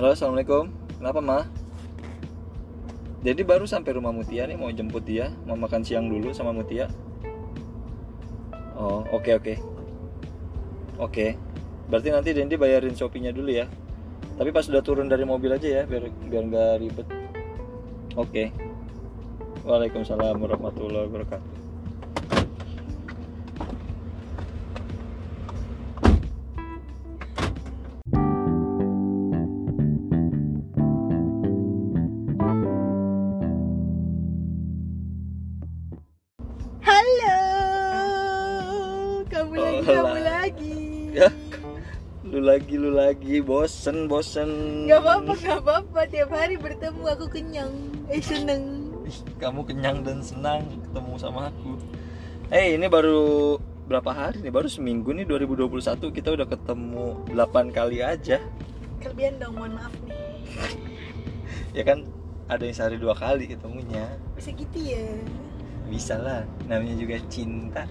Halo, assalamualaikum. Kenapa, Ma? Jadi baru sampai rumah Mutia nih, mau jemput dia, mau makan siang dulu sama Mutia. Oh, oke. Berarti nanti Dendy bayarin Shopee-nya dulu ya. Tapi pas udah turun dari mobil aja ya, biar nggak ribet. Oke. Waalaikumsalam warahmatullahi wabarakatuh. Lu lagi bosen. Gak apa-apa, tiap hari bertemu aku kenyang, seneng. Kamu kenyang dan senang ketemu sama aku. Ini baru berapa hari nih, baru seminggu nih 2021, kita udah ketemu 8 kali aja. Kelebihan dong, mohon maaf nih. Ya kan, ada yang sehari 2 kali ketemunya. Bisa gitu ya? Bisa lah, namanya juga cinta.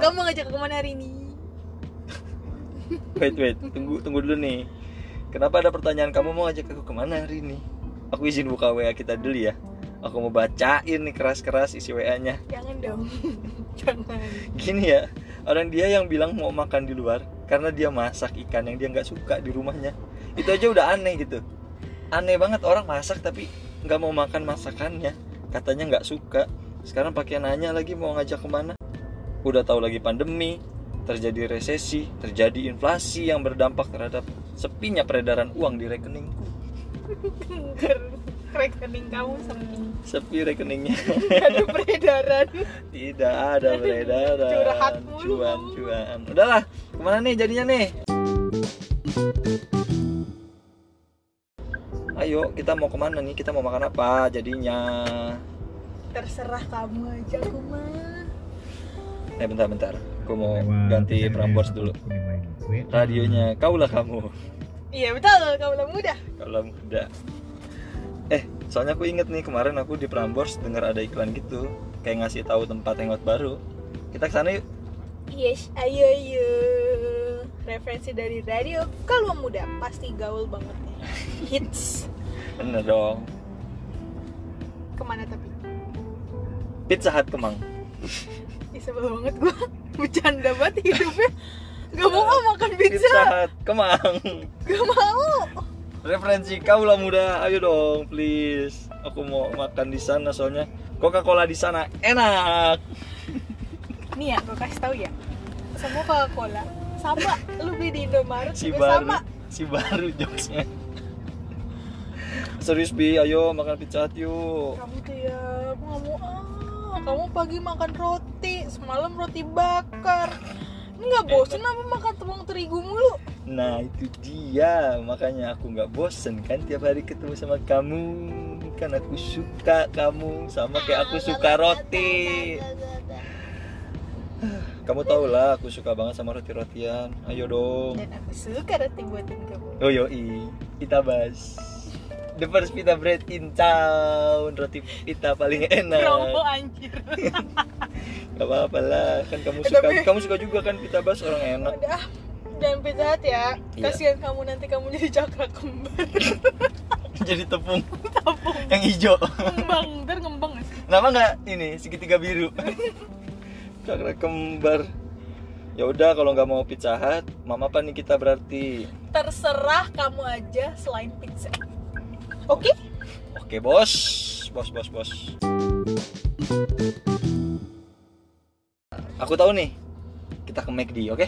Kamu ngajak kemana hari ini? Wait, tunggu dulu nih. Kenapa ada pertanyaan kamu mau ngajak aku kemana hari ini? Aku izin buka WA kita dulu ya. Aku mau bacain nih keras-keras isi WA-nya. Jangan dong. Jangan. Gini ya, orang dia yang bilang mau makan di luar karena dia masak ikan yang dia nggak suka di rumahnya. Itu aja udah aneh gitu. Aneh banget orang masak tapi nggak mau makan masakannya. Katanya nggak suka. Sekarang pakai nanya lagi mau ngajak kemana. Udah tahu lagi pandemi, terjadi resesi, terjadi inflasi yang berdampak terhadap sepinya peredaran uang di rekeningku. Rekening kamu sepi. Sepi rekeningnya. Ada peredaran. Tidak ada peredaran. Curhat mulu. Cuan. Udahlah, kemana nih jadinya nih? Ayo, kita mau kemana nih? Kita mau makan apa jadinya? Terserah kamu aja, aku mah. Bentar. Aku mau ganti Prambors dulu. Radionya Kaulah kamu. Iya betul, Kaulah Muda. Soalnya aku inget nih, kemarin aku di Prambors dengar ada iklan gitu, kayak ngasih tahu tempat hangout baru. Kita kesana yuk. Yes, ayo. Referensi dari radio Kaulah Muda, pasti gaul banget nih. Hits. Bener dong. Kemana tapi? Pizza Hut Kemang. Ih, sebel banget gue, bercanda banget hidupnya. Gak mau makan pizza Hut Kemang. Gak mau. Referensi Kaulah Muda, ayo dong please. Aku mau makan di sana soalnya Coca-Cola di sana enak. Nih ya, gue kasih tau ya. Semua Coca-Cola sama, lu beli di Indomaret juga sama. Si baru jokesnya. Serius Bi, ayo makan pizza Hut yuk. Kamu tuh ya, aku gak mau. Kamu pagi makan roti, semalam roti bakar. Nggak bosen apa makan tepung terigu mulu? Nah itu dia, makanya aku nggak bosen kan tiap hari ketemu sama kamu. Kan aku suka kamu, sama kayak aku suka roti. Kamu tau lah, aku suka banget sama roti-rotian. Ayo dong. Dan aku suka roti buatan kamu. Oh yoi, kita bahas the first pita bread in town, roti pita paling enak. Promo anjir. Gak apa-apa lah, kan kamu suka. Tapi, kamu suka juga kan pita bas, orang enak. Udah, jangan pita Hut ya. Kasihan kamu, nanti kamu jadi cakra kembar. Jadi tepung. Yang hijau. Kembang, ntar ngembang sih. Nama nggak ini segitiga biru. Cakra kembar. Ya udah, kalau nggak mau Pizza Hut, mama apa nih kita berarti? Terserah kamu aja selain pizza. Oke, bos. Aku tahu nih, kita ke McD, oke?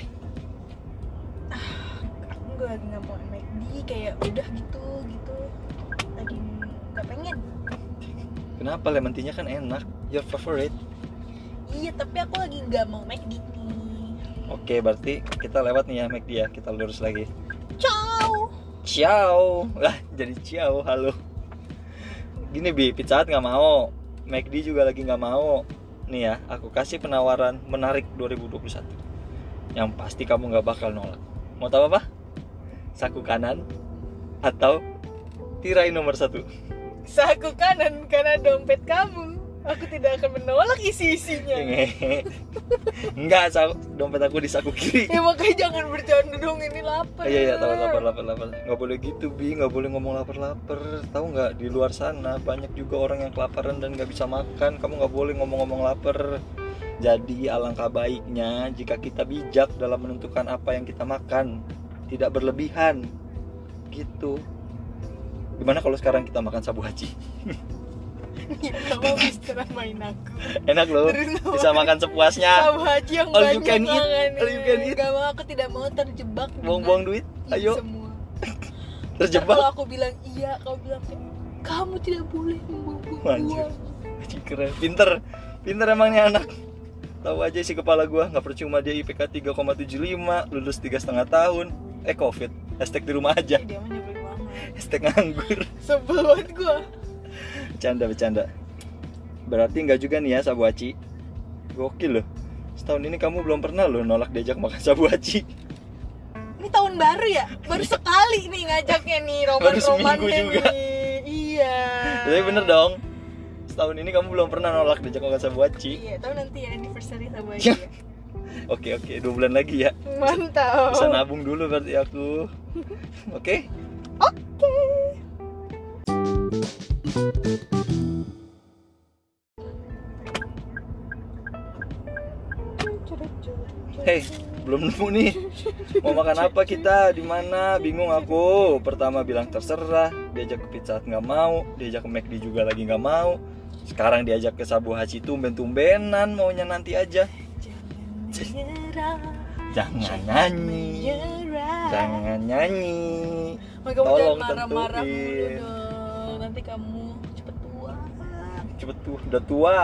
Aku nggak mau McD, kayak udah gitu. Tadi nggak pengen. Kenapa? Lemon tea-nya kan enak, your favorite. Iya, tapi aku lagi nggak mau McD nih. Oke, berarti kita lewat nih ya McD ya, kita lurus lagi. Ciao lah, jadi ciao, halo. Gini Bi, Pizza Hut gak mau, McD juga lagi gak mau. Nih ya, aku kasih penawaran menarik 2021 yang pasti kamu gak bakal nolak. Mau tahu apa? Saku kanan atau tirai nomor 1. Saku kanan karena dompet kamu Aku tidak akan menolak isi-isinya. Enggak, dompet aku di saku kiri. Ya makanya jangan bercanda dong, ini lapar. Iya, lapar. Enggak boleh gitu, Bi. Enggak boleh ngomong lapar-lapar. Tahu enggak, di luar sana banyak juga orang yang kelaparan dan enggak bisa makan. Kamu enggak boleh ngomong-ngomong lapar. Jadi alangkah baiknya jika kita bijak dalam menentukan apa yang kita makan, tidak berlebihan. Gitu. Gimana kalau sekarang kita makan Shabu Hachi? Kamu bisa main aku. Enak loh. Bisa makan sepuasnya. Shabu Hachi yang all banyak makan. Gak mau, aku tidak mau terjebak. Buang-buang duit. Ayo. Semua. Terjebak. Kalau aku bilang iya, kamu bilang kamu tidak boleh membuang uang. Keren. Pinter emang nih anak. Tahu aja isi kepala gua, nggak percuma dia IPK 3,75, lulus 3,5 tahun. Covid. Hashtag di rumah aja. Dia mah nyebelin banget. Hashtag nganggur. Sebel banget gua. Bercanda. Berarti nggak juga nih ya Shabu Hachi. Gokil loh. Setahun ini kamu belum pernah loh nolak diajak makan Shabu Hachi. Ini tahun baru ya? Baru sekali nih ngajaknya nih Roman juga. Iya. Tapi bener dong. Tahun ini kamu belum pernah nolak diajak makan Shabu Hachi. Iya, tahun nanti ya anniversary Shabu Hachi. Oke, 2 bulan lagi ya. Mantap. Bisa nabung dulu berarti aku. Oke. Hey, belum nemu nih. Mau makan apa kita? Di mana? Bingung aku. Pertama bilang terserah, diajak ke Pizza Hut nggak mau, diajak ke McD juga lagi nggak mau. Sekarang diajak ke Shabu Hachi tumben-tumbenan, maunya nanti aja. Jangan nyanyi. Tolong tentuin. Nanti kamu cepet tua, udah tua.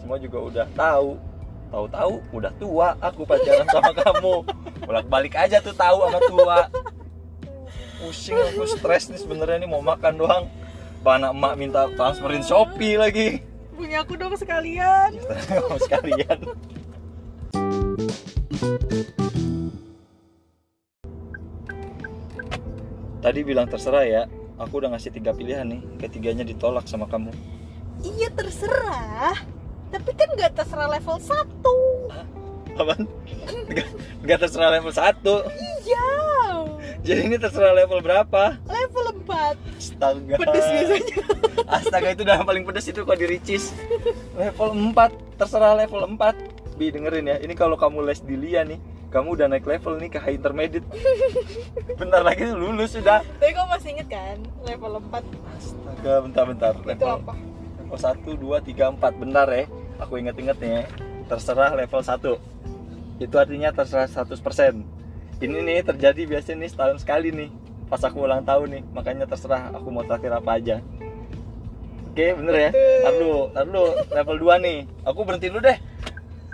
Semua juga udah tahu udah tua. Aku pacaran sama kamu, bolak-balik aja tuh tahu sama tua. Pusing aku, stres nih sebenarnya, nih mau makan doang. Anak emak minta transferin Shopee lagi. Punya aku dong sekalian. Tadi bilang terserah ya. Aku udah ngasih 3 pilihan nih. Ketiganya ditolak sama kamu. Iya terserah. Tapi kan gak terserah level 1. Apaan? Gak terserah level 1? Iya. Jadi ini terserah level berapa? Level 4. Astaga. Pedes biasanya. Astaga, itu udah paling pedes itu kalau diricis. Level 4, terserah level 4. Bi, dengerin ya. Ini kalau kamu les di LIA nih, kamu udah naik level nih ke high intermediate. Bentar lagi lulus sudah. Tapi kamu masih inget kan level 4? Astaga, bentar. Level itu apa? Level 1, 2, 3, 4. Bentar ya. Aku inget-inget nih. Terserah level 1. Itu artinya terserah 100%. Ini nih terjadi biasanya nih setahun sekali nih, pas aku ulang tahun nih. Makanya terserah aku mau traktir apa aja. Oke, bener ya? Tar dulu, level 2 nih. Aku berhenti dulu deh,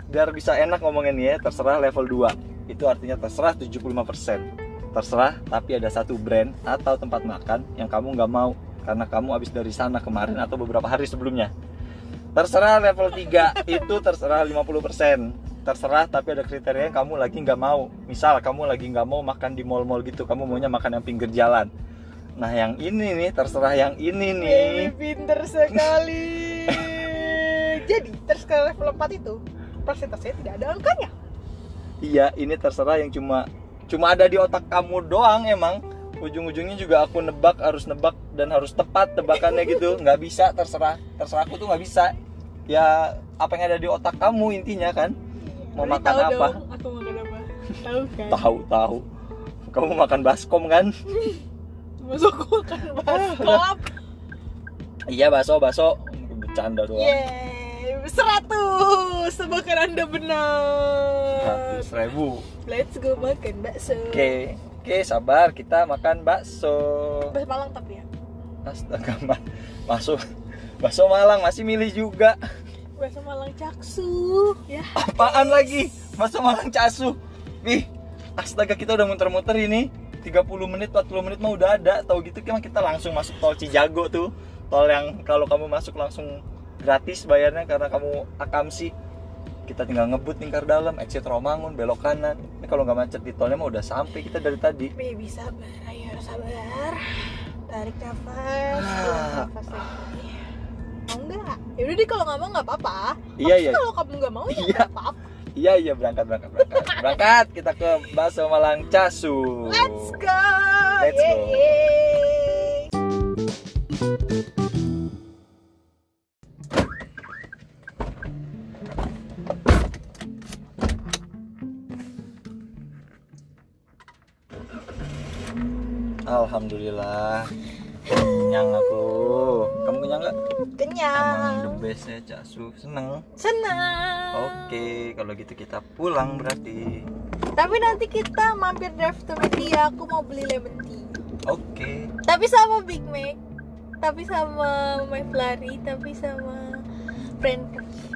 biar bisa enak ngomongin nih ya. Terserah level 2, itu artinya terserah 75%. Terserah, tapi ada satu brand atau tempat makan yang kamu nggak mau karena kamu habis dari sana kemarin atau beberapa hari sebelumnya. Terserah level 3, itu terserah 50%. Terserah tapi ada kriteria yang kamu lagi nggak mau. Misal kamu lagi nggak mau makan di mall-mall gitu, kamu maunya makan yang pinggir jalan. Nah yang ini nih, terserah yang ini nih. Ini pinter sekali. Jadi terserah level 4 itu persentasenya tidak ada angkanya. Iya, ini terserah yang cuma ada di otak kamu doang. Emang ujung-ujungnya juga aku nebak, harus nebak dan harus tepat tebakannya gitu. Nggak bisa, terserah aku tuh nggak bisa. Ya apa yang ada di otak kamu intinya kan. Mau makan apa? Aku makan apa? Tahu kan? Tahu. Kamu makan baskom kan? Masuk aku makan baskom. Iya, bakso. Bercanda doang. Yeay, 100. Semoga Anda benar. 100.000. Let's go makan bakso. Oke, sabar, kita makan bakso. Bakso Malang tapi ya. Astaga, bakso Malang masih milih juga. Bakso Malang Cak Su ya. Apaan lagi? Bakso Malang Cak Su. Ih, astaga, kita udah muter-muter ini 30 menit, 40 menit mah udah ada. Tahu gitu kita langsung masuk tol Cijago tuh. Tol yang kalau kamu masuk langsung gratis bayarnya karena kamu AKAMSI. Kita tinggal ngebut lingkar dalam, exit Romangun, belok kanan. Ini kalau nggak macet di tolnya mah udah sampai kita dari tadi. Baby sabar, ayo sabar. Tarik nafas. Nafas lagi. Enggak. Ya udah deh, kalau nggak mau nggak apa-apa. Iya iya. Kalau kamu nggak mau ya nggak apa-apa. Iya iya, berangkat. Berangkat kita ke Bakso Malang Cak Su. Let's go. Let's go. Alhamdulillah. Kenyang aku. Kamu kenyang nggak? Kenyang. Emang the bestnya Cak Su. Seneng. Oke, kalau gitu kita pulang berarti. Tapi nanti kita mampir drive to Media. Aku mau beli lemon tea. Oke. Tapi sama Big Mac. Tapi sama McFlurry. Tapi sama French.